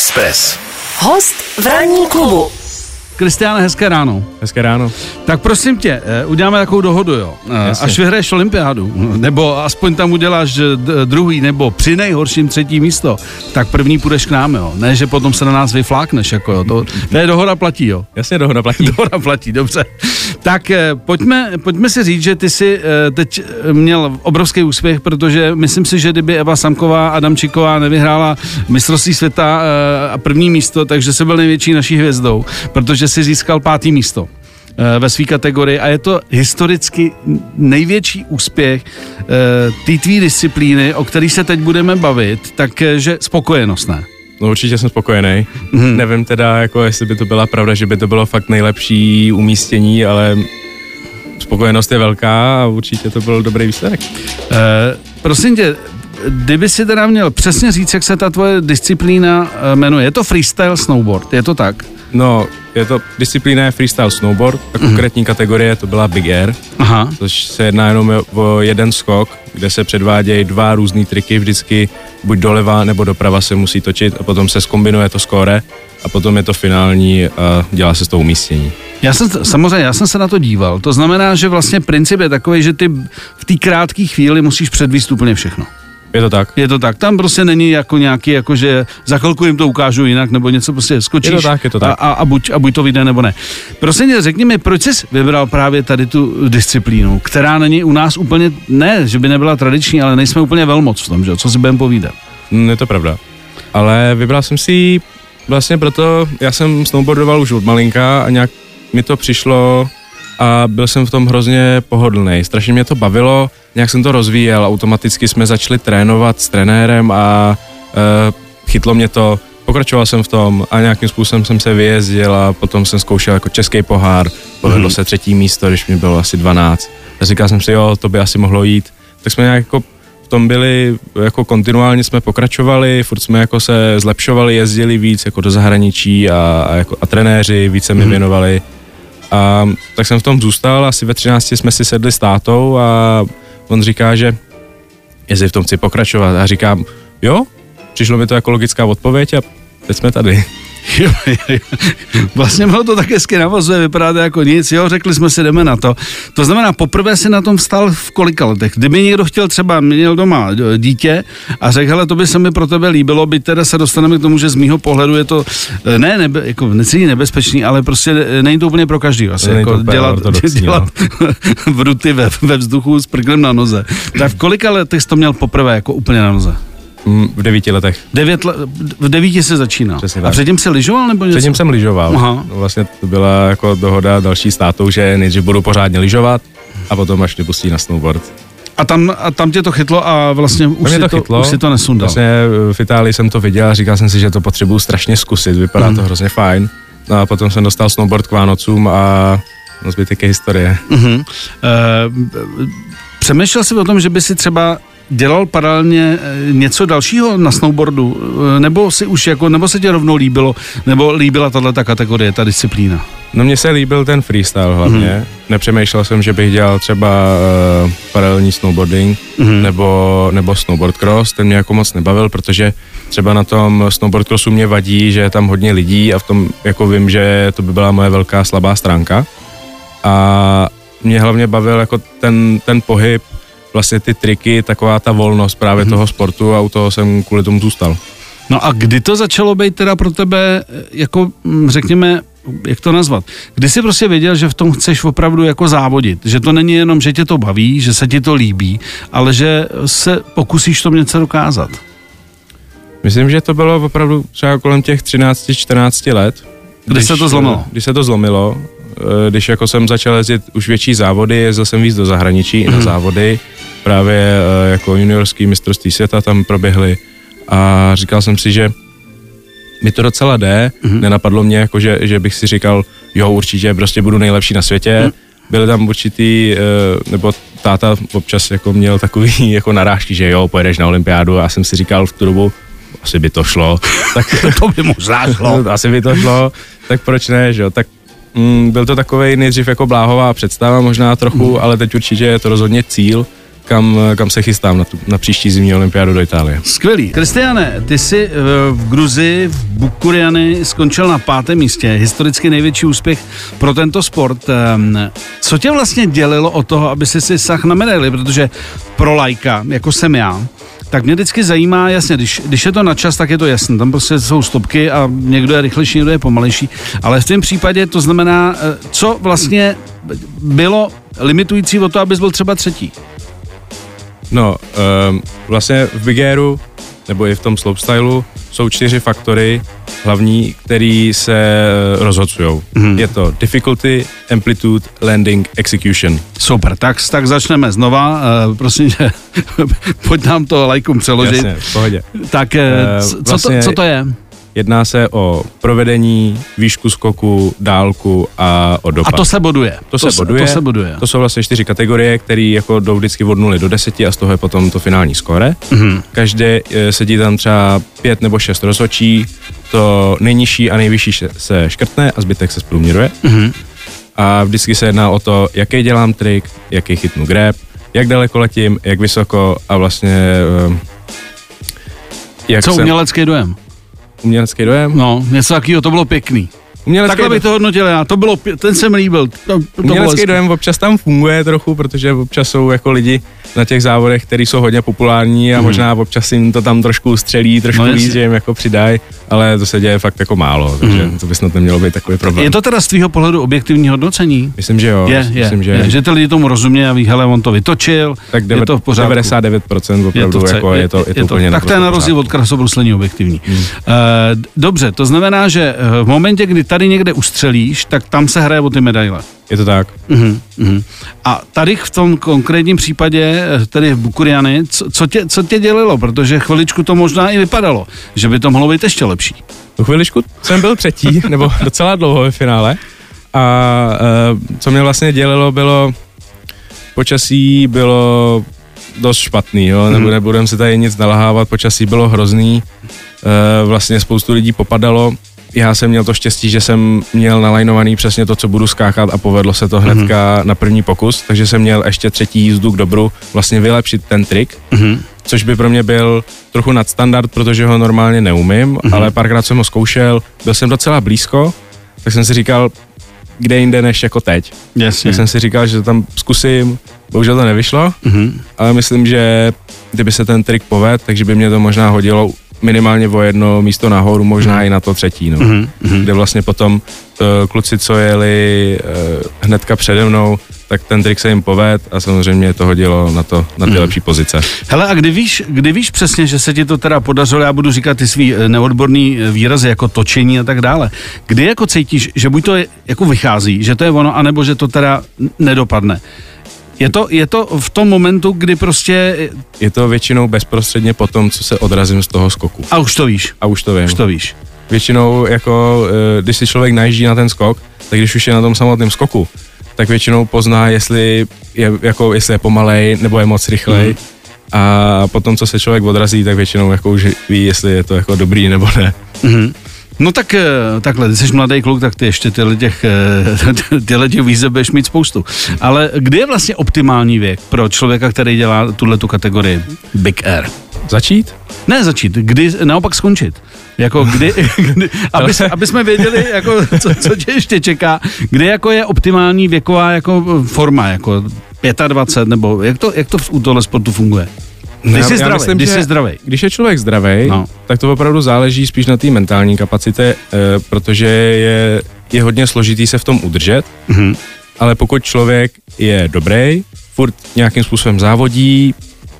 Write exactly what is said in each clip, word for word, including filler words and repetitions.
Expres. Host v ranní klubu. Kristiáne, hezké ráno. Hezké ráno. Tak prosím tě, uděláme takovou dohodu, jo. Jasně. Až vyhraješ olympiádu, nebo aspoň tam uděláš druhý, nebo při nejhorším třetí místo, tak první půjdeš k nám, jo. Ne, že potom se na nás vyflákneš, jako jo. To, to je dohoda platí, jo. Jasně, dohoda platí. Dohoda platí, dobře. Tak pojďme, pojďme si říct, že ty jsi teď měl obrovský úspěch, protože myslím si, že kdyby Eva Samková a Adamčíková nevyhrála mistrovství světa a první místo, takže se byl největší naší hvězdou, protože si získal pátý místo ve své kategorii a je to historicky největší úspěch té tvý disciplíny, o který se teď budeme bavit, takže spokojenost, ne? No určitě jsem spokojený. Hmm. Nevím teda, jako jestli by to byla pravda, že by to bylo fakt nejlepší umístění, ale spokojenost je velká a určitě to byl dobrý výsledek. Eh, prosím tě, kdyby si teda měl přesně říct, jak se ta tvoje disciplína jmenuje, je to freestyle snowboard, je to tak? No, je to disciplína freestyle snowboard, ta konkrétní hmm. kategorie to byla Big Air, aha, což se jedná jenom o jeden skok, kde se předvádějí dva různý triky, vždycky buď doleva nebo doprava se musí točit a potom se zkombinuje to skóre a potom je to finální a dělá se z toho umístění. Já jsem, samozřejmě, já jsem se na to díval, to znamená, že vlastně princip je takový, že ty v té krátké chvíli musíš předvíst úplně všechno. Je to tak. Je to tak. Tam prostě není jako nějaký, jakože za chvilku jim to ukážu jinak, nebo něco prostě skočíš. Je to tak, je to tak. A, a, buď, a buď to vyjde, nebo ne. Prosím tě, řekni mi, proč jsi vybral právě tady tu disciplínu, která není u nás úplně, ne, že by nebyla tradiční, ale nejsme úplně velmoc v tom, že? Co si budeme povídat. Je to pravda. Ale vybral jsem si vlastně proto, já jsem snowboardoval už od malinka a nějak mi to přišlo a byl jsem v tom hrozně pohodlnej. Strašně mě to bavilo, nějak jsem to rozvíjel, automaticky jsme začali trénovat s trenérem a e, chytlo mě to, pokračoval jsem v tom a nějakým způsobem jsem se vyjezdil a potom jsem zkoušel jako český pohár, povedlo mm-hmm. se třetí místo, když mi bylo asi dvanáct. A říkal jsem si, jo, to by asi mohlo jít. Tak jsme nějak jako v tom byli, jako kontinuálně jsme pokračovali, furt jsme jako se zlepšovali, jezdili víc jako do zahraničí a, a, jako, a trenéři víc se mi mm-hmm. věnovali. A tak jsem v tom zůstal, asi ve třinácti jsme si sedli s tátou a on říká, že jestli v tom chci pokračovat. A říkám, jo, přišlo mi to jako logická odpověď a teď jsme tady. Jo, jo, jo. Vlastně bylo to tak hezky navazuje, vypadá to jako nic, jo, řekli jsme si, jdeme na to. To znamená, poprvé si na tom vstal v kolika letech? Kdyby někdo chtěl třeba, měl doma dítě a řekl, hele, to by se mi pro tebe líbilo, byť teda se dostaneme k tomu, že z mýho pohledu je to, ne, nebe, jako necítí nebezpečný, ale prostě není to úplně pro každý asi, jako dělat, dělat vruty ve, ve vzduchu s prklem na noze. Tak v kolika letech jsi to měl poprvé, jako úplně na noze? V devíti letech. Devět le- v devíti se začíná. Přesně. A předtím se lyžoval nebo něco? Předtím jsem lyžoval. Aha. Vlastně to byla jako dohoda další s tátou, že nejdřív budu pořádně lyžovat a potom až mě pustí na snowboard. A tam, a tam tě to chytlo a vlastně už si to, chytlo, už si to nesundal. Vlastně v Itálii jsem to viděl a říkal jsem si, že to potřebuju strašně zkusit, vypadá mm. to hrozně fajn. No a potom jsem dostal snowboard k Vánocům a no zbytek je historie. Mm-hmm. E- přemýšlel jsi o tom, že by si třeba dělal paralelně něco dalšího na snowboardu, nebo si už jako, nebo se tě rovnou líbilo, nebo líbila tato kategorie, ta disciplína? No mně se líbil ten freestyle hlavně. Mm. Nepřemýšlel jsem, že bych dělal třeba uh, paralelní snowboarding, mm. nebo, nebo snowboard cross, ten mě jako moc nebavil, protože třeba na tom snowboard crossu mě vadí, že je tam hodně lidí a v tom jako vím, že to by byla moje velká slabá stránka. A mě hlavně bavil jako ten, ten pohyb, vlastně ty triky, taková ta volnost právě hmm. toho sportu a u toho jsem kvůli tomu zůstal. No a kdy to začalo být teda pro tebe, jako řekněme, jak to nazvat? Kdy jsi prostě věděl, že v tom chceš opravdu jako závodit, že to není jenom, že tě to baví, že se ti to líbí, ale že se pokusíš tom něco dokázat? Myslím, že to bylo opravdu třeba kolem těch třinácti, čtrnácti let. Kdy když, se to zlomilo? Když se to zlomilo, když jako jsem začal jezdit už větší závody, jezdil jsem víc do zahraničí hmm. na závody, právě jako juniorský mistrovství světa tam proběhly a říkal jsem si, že mi to docela jde, mm-hmm. nenapadlo mě, jako že, že bych si říkal, jo určitě, prostě budu nejlepší na světě, mm. byly tam určitý, nebo táta občas jako měl takový jako narážky, že jo, pojedeš na olympiádu a jsem si říkal v tu dobu, asi by to šlo, tak to by možná šlo, asi by to šlo, tak proč ne, že jo, tak mm, byl to takovej nejdřív jako bláhová představa možná trochu, mm. ale teď určitě je to rozhodně cíl, kam, kam se chystám na, tu, na příští zimní olympiádu do Itálie. Skvělý. Kristiane, ty jsi v Gruzii, v Bakuriani skončil na pátém místě. Historicky největší úspěch pro tento sport. Co tě vlastně dělilo od toho, aby jsi si sah na medaili? Protože pro laika, jako jsem já, tak mě vždycky zajímá, jasně, když, když je to na čas, tak je to jasné, tam prostě jsou stopky a někdo je rychlejší, někdo je pomalejší, ale v tom případě to znamená, co vlastně bylo limitující o to, abys byl třeba třetí? No, um, vlastně v Big Airu, nebo i v tom slopestylu, jsou čtyři faktory hlavní, který se rozhodcujou. Mm. Je to difficulty, amplitude, landing, execution. Super, tak, tak začneme znova. E, prosím, že, pojď nám to lajkům přeložit. Jasně, v pohodě. Tak e, co, vlastně to, co to je? Jedná se o provedení, výšku skoku, dálku a o dopad. A to se boduje. To, to, se, boduje. to se boduje. To jsou vlastně čtyři kategorie, které jako jdou vždycky od nuly do deseti a z toho je potom to finální skóre. Mm-hmm. Každé sedí tam třeba pět nebo šest rozhodčí, to nejnižší a nejvyšší se škrtne a zbytek se zprůměruje. Mm-hmm. A vždycky se jedná o to, jaký dělám trik, jaký chytnu grab, jak daleko letím, jak vysoko a vlastně... Jak Co jsem... umělecký dojem? Umělecký dojem? No, něco takového, to bylo pěkný. Umělecký Takhle dojem. Bych to hodnotil já, to bylo, pě- ten se mi líbil. To, to umělecký dojem občas tam funguje trochu, protože občas jsou jako lidi na těch závodech, který jsou hodně populární a hmm. možná občas jim to tam trošku střelí, trošku no, víc, že jim jako přidají, ale to se děje fakt jako málo, takže hmm. to by snad nemělo být takový problém. Je to teda z tvýho pohledu objektivní hodnocení? Myslím, že jo. Je, je, myslím, že, je. Že ty lidi tomu rozumějí a ví, hele, on to vytočil, tak dev- je to v pořádku. devadesát devět procent opravdu je to, jako je, je to, je to, je to úplně. Tak to je na rozdíl od krasobruslení objektivní. Hmm. Uh, dobře, to znamená, že v momentě, kdy tady někde ustřelíš, tak tam se hraje o ty medaile. Je to tak. Uhum, uhum. A tady v tom konkrétním případě, tedy v Bakuriani, co, co, tě, co tě dělilo? Protože chviličku to možná i vypadalo, že by to mohlo být ještě lepší. Tu chviličku jsem byl třetí, nebo docela dlouho ve finále. A e, co mě vlastně dělilo, bylo počasí bylo dost špatný, jo? Nebo nebudem se tady nic nalahávat, počasí bylo hrozný, e, vlastně spoustu lidí popadalo. Já jsem měl to štěstí, že jsem měl nalajnovaný přesně to, co budu skákat a povedlo se to hnedka mm-hmm. na první pokus, takže jsem měl ještě třetí jízdu k dobru, vlastně vylepšit ten trik, mm-hmm. což by pro mě byl trochu nadstandard, protože ho normálně neumím, mm-hmm. ale párkrát jsem ho zkoušel, byl jsem docela blízko, tak jsem si říkal, kde jinde než jako teď. Jasně. Tak jsem si říkal, že to tam zkusím, bohužel to nevyšlo, mm-hmm. ale myslím, že kdyby se ten trik povedl, takže by mě to možná hodilo minimálně o jedno místo nahoru, možná mm. i na to třetí, no. Mm, mm. Kde vlastně potom e, kluci, co jeli e, hnedka přede mnou, tak ten trik se jim povedl a samozřejmě to hodilo na, to, na ty mm. lepší pozice. Hele, a kdy víš, kdy víš přesně, že se ti to teda podařilo, já budu říkat ty svý neodborný výrazy, jako točení a tak dále, kdy jako cítíš, že buď to je, jako vychází, že to je ono, anebo že to teda nedopadne? Je to, je to v tom momentu, kdy prostě... Je to většinou bezprostředně po tom, co se odrazím z toho skoku. A už to víš. A už to vím. Už to víš. Většinou, jako, když si člověk najíždí na ten skok, tak když už je na tom samotném skoku, tak většinou pozná, jestli je, jako, jestli je pomalej, nebo je moc rychlej. Mm. A potom, co se člověk odrazí, tak většinou jako, už ví, jestli je to jako dobrý, nebo ne. Mm. No tak takhle, ty jsi mladý kluk, tak ty ještě tyhle těch, tyhle těch výzev budeš mít spoustu. Ale kdy je vlastně optimální věk pro člověka, který dělá tuhletu kategorii Big Air? Začít? Ne začít, kdy naopak skončit. Jako kdy, kdy aby, aby jsme věděli, jako, co, co tě ještě čeká, kdy jako je optimální věková jako forma, jako dvacet pět nebo jak to, jak to u tohle sportu funguje? Když jsi zdravý, myslím, když, jsi zdravý. Když je člověk zdravý, no. tak to opravdu záleží spíš na té mentální kapacitě, e, protože je, je hodně složitý se v tom udržet, mm-hmm. ale pokud člověk je dobrý, furt nějakým způsobem závodí,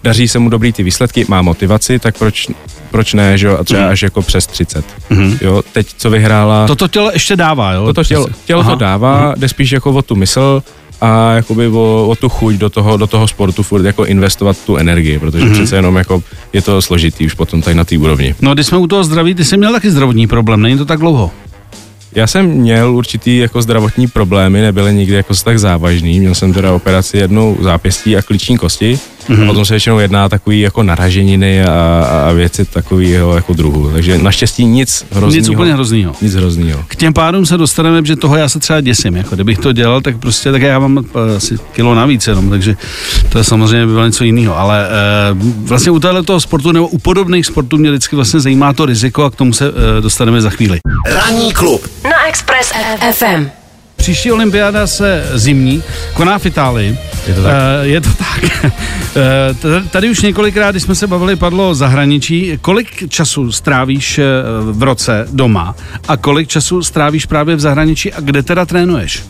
daří se mu dobrý ty výsledky, má motivaci, tak proč, proč ne, že jo, a třeba mm-hmm. až jako přes třicet, mm-hmm. jo, teď co vyhrála... Toto tělo ještě dává, jo? Toto tělo, tělo to dává, mm-hmm. jde spíš jako o tu mysl, a jakoby o, o tu chuť do toho, do toho sportu furt jako investovat tu energii, protože mm-hmm. přece jenom jako je to složitý už potom tady na té úrovni. No a když jsme u toho zdraví, ty jsi měl taky zdravotní problém, není to tak dlouho? Já jsem měl určitý jako zdravotní problémy, nebyly nikdy jako tak závažný, měl jsem teda operaci jednou zápěstí a kliční kosti, mm-hmm. a potom se většinou jedná takový jako naraženiny a, a věci takového jako druhu. Takže naštěstí nic hroznýho. Nic úplně hroznýho. Nic hroznýho. K těm pádům se dostaneme, že toho já se třeba děsím. Jako kdybych to dělal, tak prostě tak já mám asi kilo navíc jenom, takže to je samozřejmě bylo něco jiného. Ale e, vlastně u tohoto sportu nebo u podobných sportů mě vždycky vlastně zajímá to riziko a k tomu se e, dostaneme za chvíli. Ranní klub na Expres F M. Příští olympiáda se zimní koná v Itálii. Je to tak. E, je to tak. E, tady už několikrát, když jsme se bavili, padlo zahraničí. Kolik času strávíš v roce doma a kolik času strávíš právě v zahraničí a kde teda trénuješ?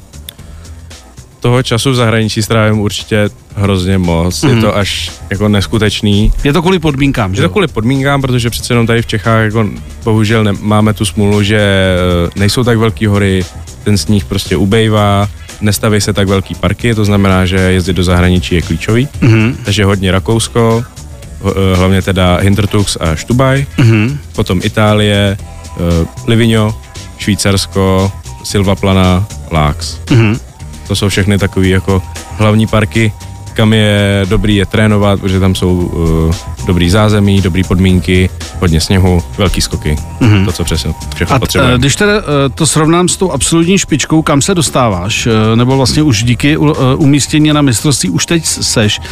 Toho času v zahraničí strávím určitě hrozně moc. Mm. Je to až jako neskutečný. Je to kvůli podmínkám, že? Je to kvůli podmínkám, protože přece jenom tady v Čechách jako bohužel ne- máme tu smůlu, že nejsou tak velký hory, ten sníh prostě ubejvá, nestaví se tak velký parky, to znamená, že jezdit do zahraničí je klíčový. Mm. Takže hodně Rakousko, hlavně teda Hintertux a Stubai, mm. potom Itálie, Livigno, Švýcarsko, Silvaplana, Laax. Mm. To jsou všechny takové jako hlavní parky, kam je dobrý je trénovat, protože tam jsou uh, dobrý zázemí, dobrý podmínky, hodně sněhu, velký skoky, mm-hmm. to, co přesně všechno potřebujeme. A když teda uh, to srovnám s tou absolutní špičkou, kam se dostáváš, uh, nebo vlastně už díky uh, umístění na mistrovství už teď seš, uh,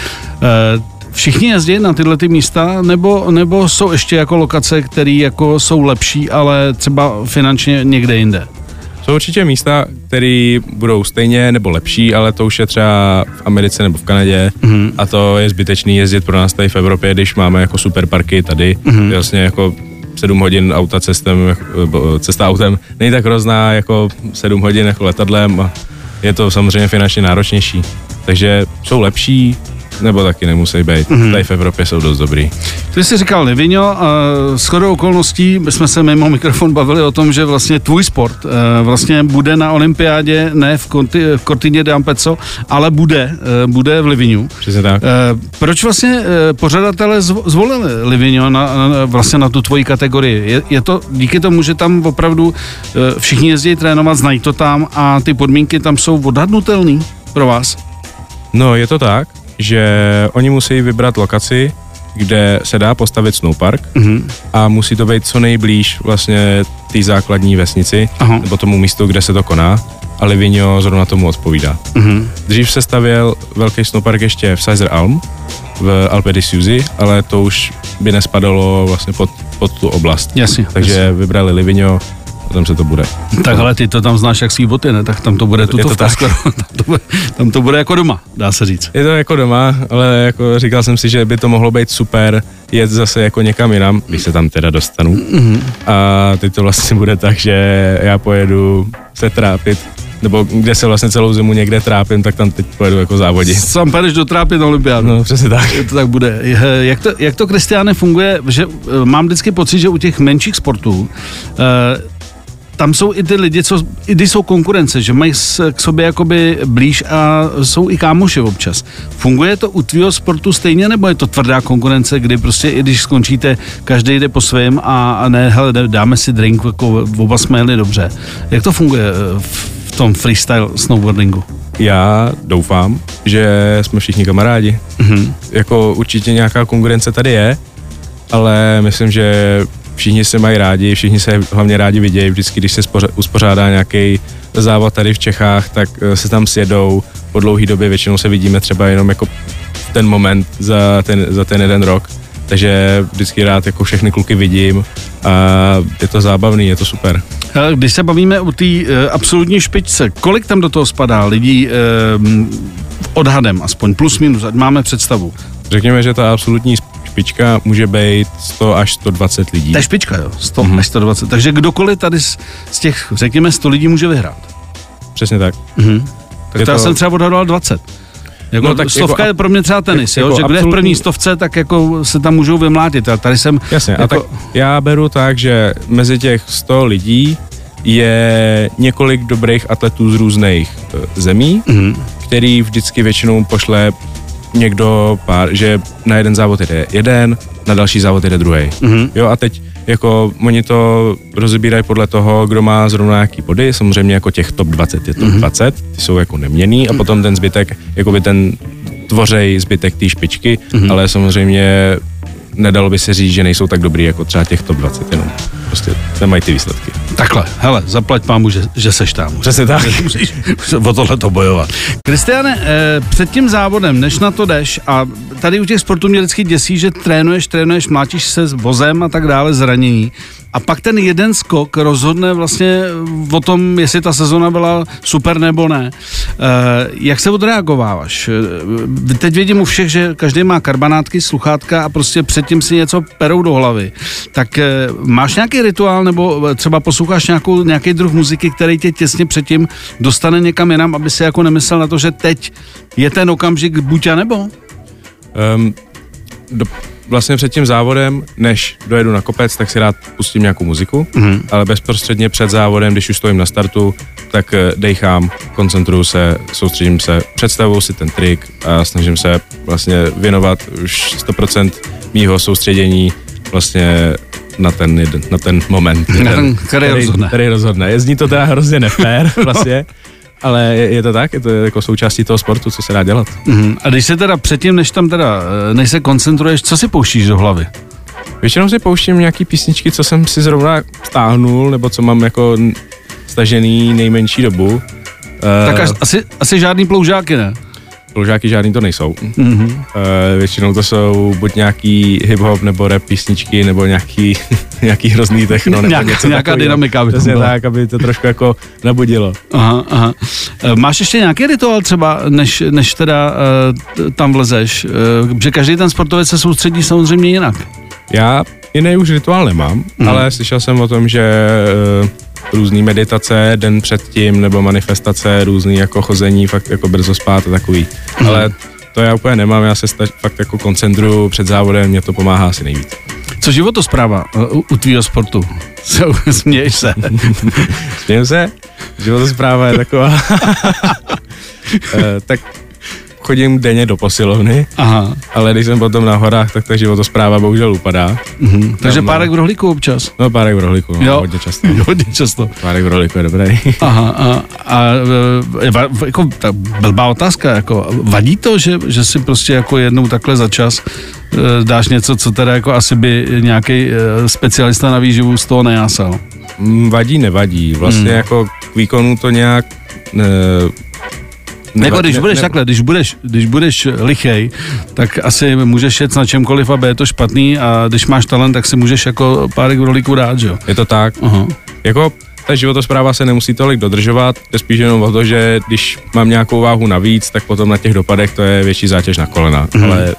všichni jezdí na tyhle ty místa, nebo, nebo jsou ještě jako lokace, které jako jsou lepší, ale třeba finančně někde jinde? To určitě místa, které budou stejně nebo lepší, ale to už je třeba v Americe nebo v Kanadě mm-hmm. a to je zbytečný jezdit pro nás tady v Evropě, když máme jako super parky tady, mm-hmm. vlastně jako sedm hodin auta cestem, cesta autem, není tak hrozná jako sedm hodin jako letadlem a je to samozřejmě finančně náročnější, takže jsou lepší, nebo taky nemusí být. Mm-hmm. Tady v Evropě jsou dost dobrý. Ty jsi říkal Livigno, shodou okolností jsme se mimo mikrofon bavili o tom, že vlastně tvůj sport vlastně bude na olympiádě, ne v Cortině d'Ampezzo, ale bude, bude v Livignu. Přesně tak. Proč vlastně pořadatelé zvolili Livigno na, na, vlastně na tu tvoji kategorii? Je, je to díky tomu, že tam opravdu všichni jezdí trénovat, znají to tam a ty podmínky tam jsou odhadnutelný pro vás? No, je to tak, že oni musí vybrat lokaci, kde se dá postavit snowpark mm-hmm. a musí to být co nejblíž vlastně té základní vesnici Aha. nebo tomu místu, kde se to koná a Livigno zrovna tomu odpovídá. Mm-hmm. Dřív se stavěl velký snowpark ještě v Sizer Alm, v Alpe di Siusi, ale to už by nespadalo vlastně pod, pod tu oblast. Jasně, Takže jasně. vybrali Livigno, tam se to bude. Tak ale ty to tam znáš jak svý boty, ne? Tak tam to bude tuto vtazko. Tam, tam to bude jako doma, dá se říct. Je to jako doma, ale jako říkal jsem si, že by to mohlo být super jet zase jako někam jinam, když se tam teda dostanu. Mm-hmm. A teď to vlastně bude tak, že já pojedu se trápit, nebo kde se vlastně celou zimu někde trápím, tak tam teď pojedu jako závodit. Sam půjdeš do trápit na olympiádu. No, přesně tak. To tak bude. Jak to, jak to Kristiáne, funguje? Že mám vždycky pocit, že u těch menších sportů uh, tam jsou i ty lidi, co, i ty jsou konkurence, že mají k sobě jakoby blíž a jsou i kámoši občas. Funguje to u tvýho sportu stejně, nebo je to tvrdá konkurence, kdy prostě i když skončíte, každý jde po svém a, a ne, hele, dáme si drink, jako oba jsme jeli dobře. Jak to funguje v tom freestyle snowboardingu? Já doufám, že jsme všichni kamarádi. Mm-hmm. Jako určitě nějaká konkurence tady je, ale myslím, že všichni se mají rádi, všichni se hlavně rádi vidějí, vždycky, když se spořa- uspořádá nějaký závod tady v Čechách, tak se tam sjedou, po dlouhý době většinou se vidíme třeba jenom jako ten moment za ten, za ten jeden rok, takže vždycky rád jako všechny kluky vidím a je to zábavný, je to super. Když se bavíme o té e, absolutní špičce, kolik tam do toho spadá lidí e, odhadem aspoň, plus minus, ať máme představu? Řekněme, že ta absolutní špička může být sto až sto dvacet lidí. Ta špička, jo, sto mm-hmm. až sto dvacet. Takže kdokoliv tady z, z těch, řekněme, sto lidí může vyhrát. Přesně tak. Mm-hmm. Tak to já jsem třeba odhadoval dvacet. Jako no, tak stovka jako, je pro mě třeba tenis, jako, jo? Že jako kde v první stovce, tak jako se tam můžou vymlátit. A tady jsem... Jasně, jako... a tak já beru tak, že mezi těch sto lidí je několik dobrých atletů z různých zemí, mm-hmm. který vždycky většinou pošle někdo pár, že na jeden závod jde jeden, na další závod jde druhý. Mm-hmm. Jo a teď jako oni to rozbírají podle toho, kdo má zrovna nějaký body, samozřejmě jako těch top dvacet je top mm-hmm. dvacet, ty jsou jako neměný a potom ten zbytek, jako by ten tvoří zbytek té špičky, mm-hmm. ale samozřejmě nedalo by se říct, že nejsou tak dobrý jako třeba těch top dvacet jenom. Prostě nemají ty výsledky. Takhle, hele, zaplať pámu, že, že seš tam. Přesně tak. Musíš o tohle to bojovat. Kristiane, eh, před tím závodem, než na to jdeš, a tady u těch sportů mě vždycky děsí, že trénuješ, trénuješ, mlátíš se s vozem a tak dále, zranění. A pak ten jeden skok rozhodne vlastně o tom, jestli ta sezona byla super nebo ne. Eh, jak se odreagováváš? Teď vědím u všech, že každý má karbanátky, sluchátka a prostě předtím si něco perou do hlavy. Tak eh, máš nějaký rituál, nebo třeba posloucháš nějakou, nějaký druh muziky, který tě těsně předtím dostane někam jinam, aby si jako nemyslel na to, že teď je ten okamžik buď a nebo? Um, do, vlastně před tím závodem, než dojedu na kopec, tak si rád pustím nějakou muziku, mm-hmm. ale bezprostředně před závodem, když už stojím na startu, tak dejchám, koncentruju se, soustředím se, představuju si ten trik a snažím se vlastně věnovat už sto procent mýho soustředění vlastně na ten, jeden, na ten moment, na ten, který, rozhodne. který rozhodne. Jezdí to teda hrozně nefér, vlastně, ale je, je to tak, je to jako součástí toho sportu, co se dá dělat. Mm-hmm. A když se teda předtím, než tam teda, než se koncentruješ, co si pouštíš do hlavy? Většinou si pouštím nějaký písničky, co jsem si zrovna stáhnul, nebo co mám jako stažený nejmenší dobu. Tak až, asi, asi žádný ploužáky, ne? Ploužáky žádný to nejsou. Mm-hmm. E, většinou to jsou buď nějaký hip-hop nebo rap písničky, nebo nějaký, nějaký hrozný techno. Nebo Nějak, něco nějaká takový, dynamika. Aby to tak, aby to trošku jako nabudilo. Aha, aha. E, máš ještě nějaký rituál třeba, než, než teda e, tam vlezeš? E, že každý ten sportovec se soustředí samozřejmě jinak. Já jiný už rituál nemám, mm-hmm. ale slyšel jsem o tom, že E, různý meditace, den předtím, nebo manifestace, různý jako chození, fakt jako brzo spát a takový. Hmm. Ale to já úplně nemám, já se staž, fakt jako koncentruju před závodem, mě to pomáhá asi nejvíc. Co životospráva u, u tvýho sportu? Směješ se. Smějím se? Životospráva je taková. e, tak chodím denně do posilovny, Aha. ale když jsem potom na horách, tak ta životospráva bohužel upadá. Mm-hmm. Takže párek v rohlíku občas? No párek v rohlíku, no, jo. hodně často. Jo, hodně často. Párek v rohlíku je dobrý. Aha, a, a jako ta blbá otázka, jako vadí to, že, že si prostě jako jednou takhle za čas dáš něco, co teda jako asi by nějaký specialista na výživu z toho nejásal? Vadí, nevadí. Vlastně mm. jako k výkonu to nějak ne, Nebo když budeš ne, ne, takhle, když budeš, když budeš lichej, tak asi můžeš jet na čemkoliv, aby je to špatný, a když máš talent, tak si můžeš jako párek v rohlíku dát, že jo? Je to tak. Aha. Jako ta životospráva se nemusí tolik dodržovat, je spíš jenom o to, že když mám nějakou váhu navíc, tak potom na těch dopadech to je větší zátěž na kolena, mhm. ale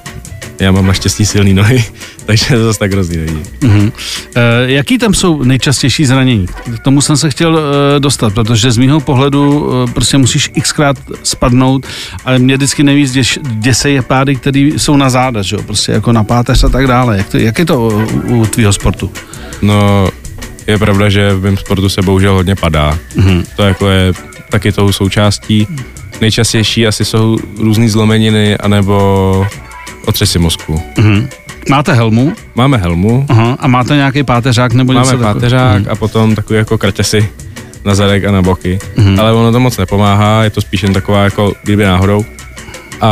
já mám naštěstí silný nohy, takže to zase tak hrozný není. Uh-huh. E, jaký tam jsou nejčastější zranění? K tomu jsem se chtěl e, dostat, protože z mýho pohledu e, prostě musíš xkrát spadnout, ale mě vždycky nejvíc děs, děsej je pády, které jsou na záda, že jo? Prostě jako na páteř a tak dále. Jak, to, jak je to u, u tvýho sportu? No, je pravda, že v mém sportu se bohužel hodně padá. Uh-huh. To jako je taky tou součástí. Nejčastější asi jsou různý zlomeniny, anebo otřesy mozku. Mm-hmm. Máte helmu? Máme helmu. Aha, a máte nějaký páteřák nebo něco takového? Máme páteřák mm-hmm. a potom takový jako kraťasy na zadek a na boky. Mm-hmm. Ale ono to moc nepomáhá, je to spíš jen taková jako kdyby náhodou. A,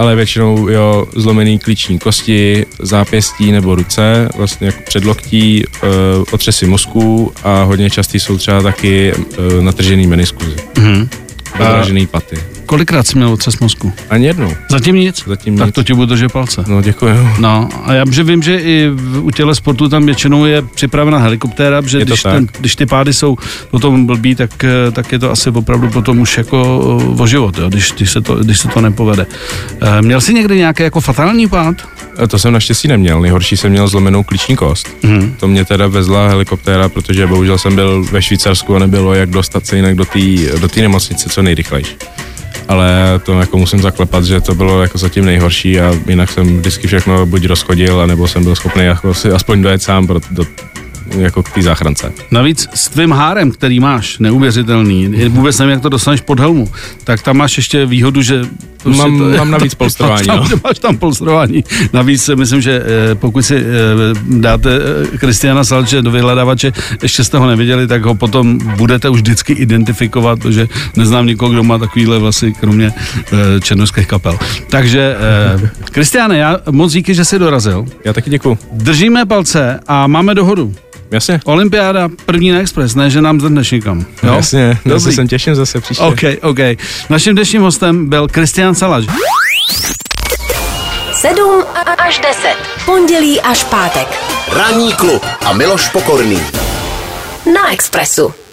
ale většinou jo, zlomený klíční kosti, zápěstí nebo ruce, vlastně jako předloktí, e, otřesy mozku a hodně častý jsou třeba taky e, natržený meniskuzy. Mm-hmm. Rozražený paty. Kolikrát jsi měl otřes mozku? Ani jednou. Zatím nic? Zatím nic. Tak to ti budu držet palce. No, děkuju. No, a já že vím, že i u těle sportu tam většinou je připravena helikoptéra, že když, ten, když ty pády jsou potom blbý, tak, tak je to asi opravdu potom už jako o život, jo, když, když, se to, když se to nepovede. Měl jsi někdy nějaký jako fatální pád? To jsem naštěstí neměl. Nejhorší jsem měl zlomenou klíční kost. Hmm. To mě teda vezla helikoptéra, protože bohužel jsem byl ve Švýcarsku a nebylo jak dostat se jinak do té do té nemocnice co nejrychlejší. Ale to jako musím zaklepat, že to bylo jako zatím nejhorší a jinak jsem vždycky všechno buď rozchodil, anebo jsem byl schopný jako si aspoň dojet sám do, do, jako k té záchrance. Navíc s tvým hárem, který máš, neuvěřitelný, vůbec nevím, jak to dostaneš pod helmu, tak tam máš ještě výhodu, že... Mám, to, mám navíc polstrování. Tam, tam, máš tam polstrování. Navíc myslím, že pokud si dáte Kristiána Salače do vyhledávače, ještě jste ho neviděli, tak ho potom budete už vždycky identifikovat, protože neznám nikoho, kdo má takovýhle vlasy, kromě černošských kapel. Takže Kristiáne, já moc díky, že jsi dorazil. Já taky děkuju. Držíme palce a máme dohodu. Jasně. Olympiáda první na Expres, ne, že nám zdrhneš nikam. Jo? Jasně, já se těším zase příště. OK, OK. Naším dnešním hostem byl Kristián Salač. sedm až deset, pondělí až pátek. Ranní klub a Miloš Pokorný. Na Expresu.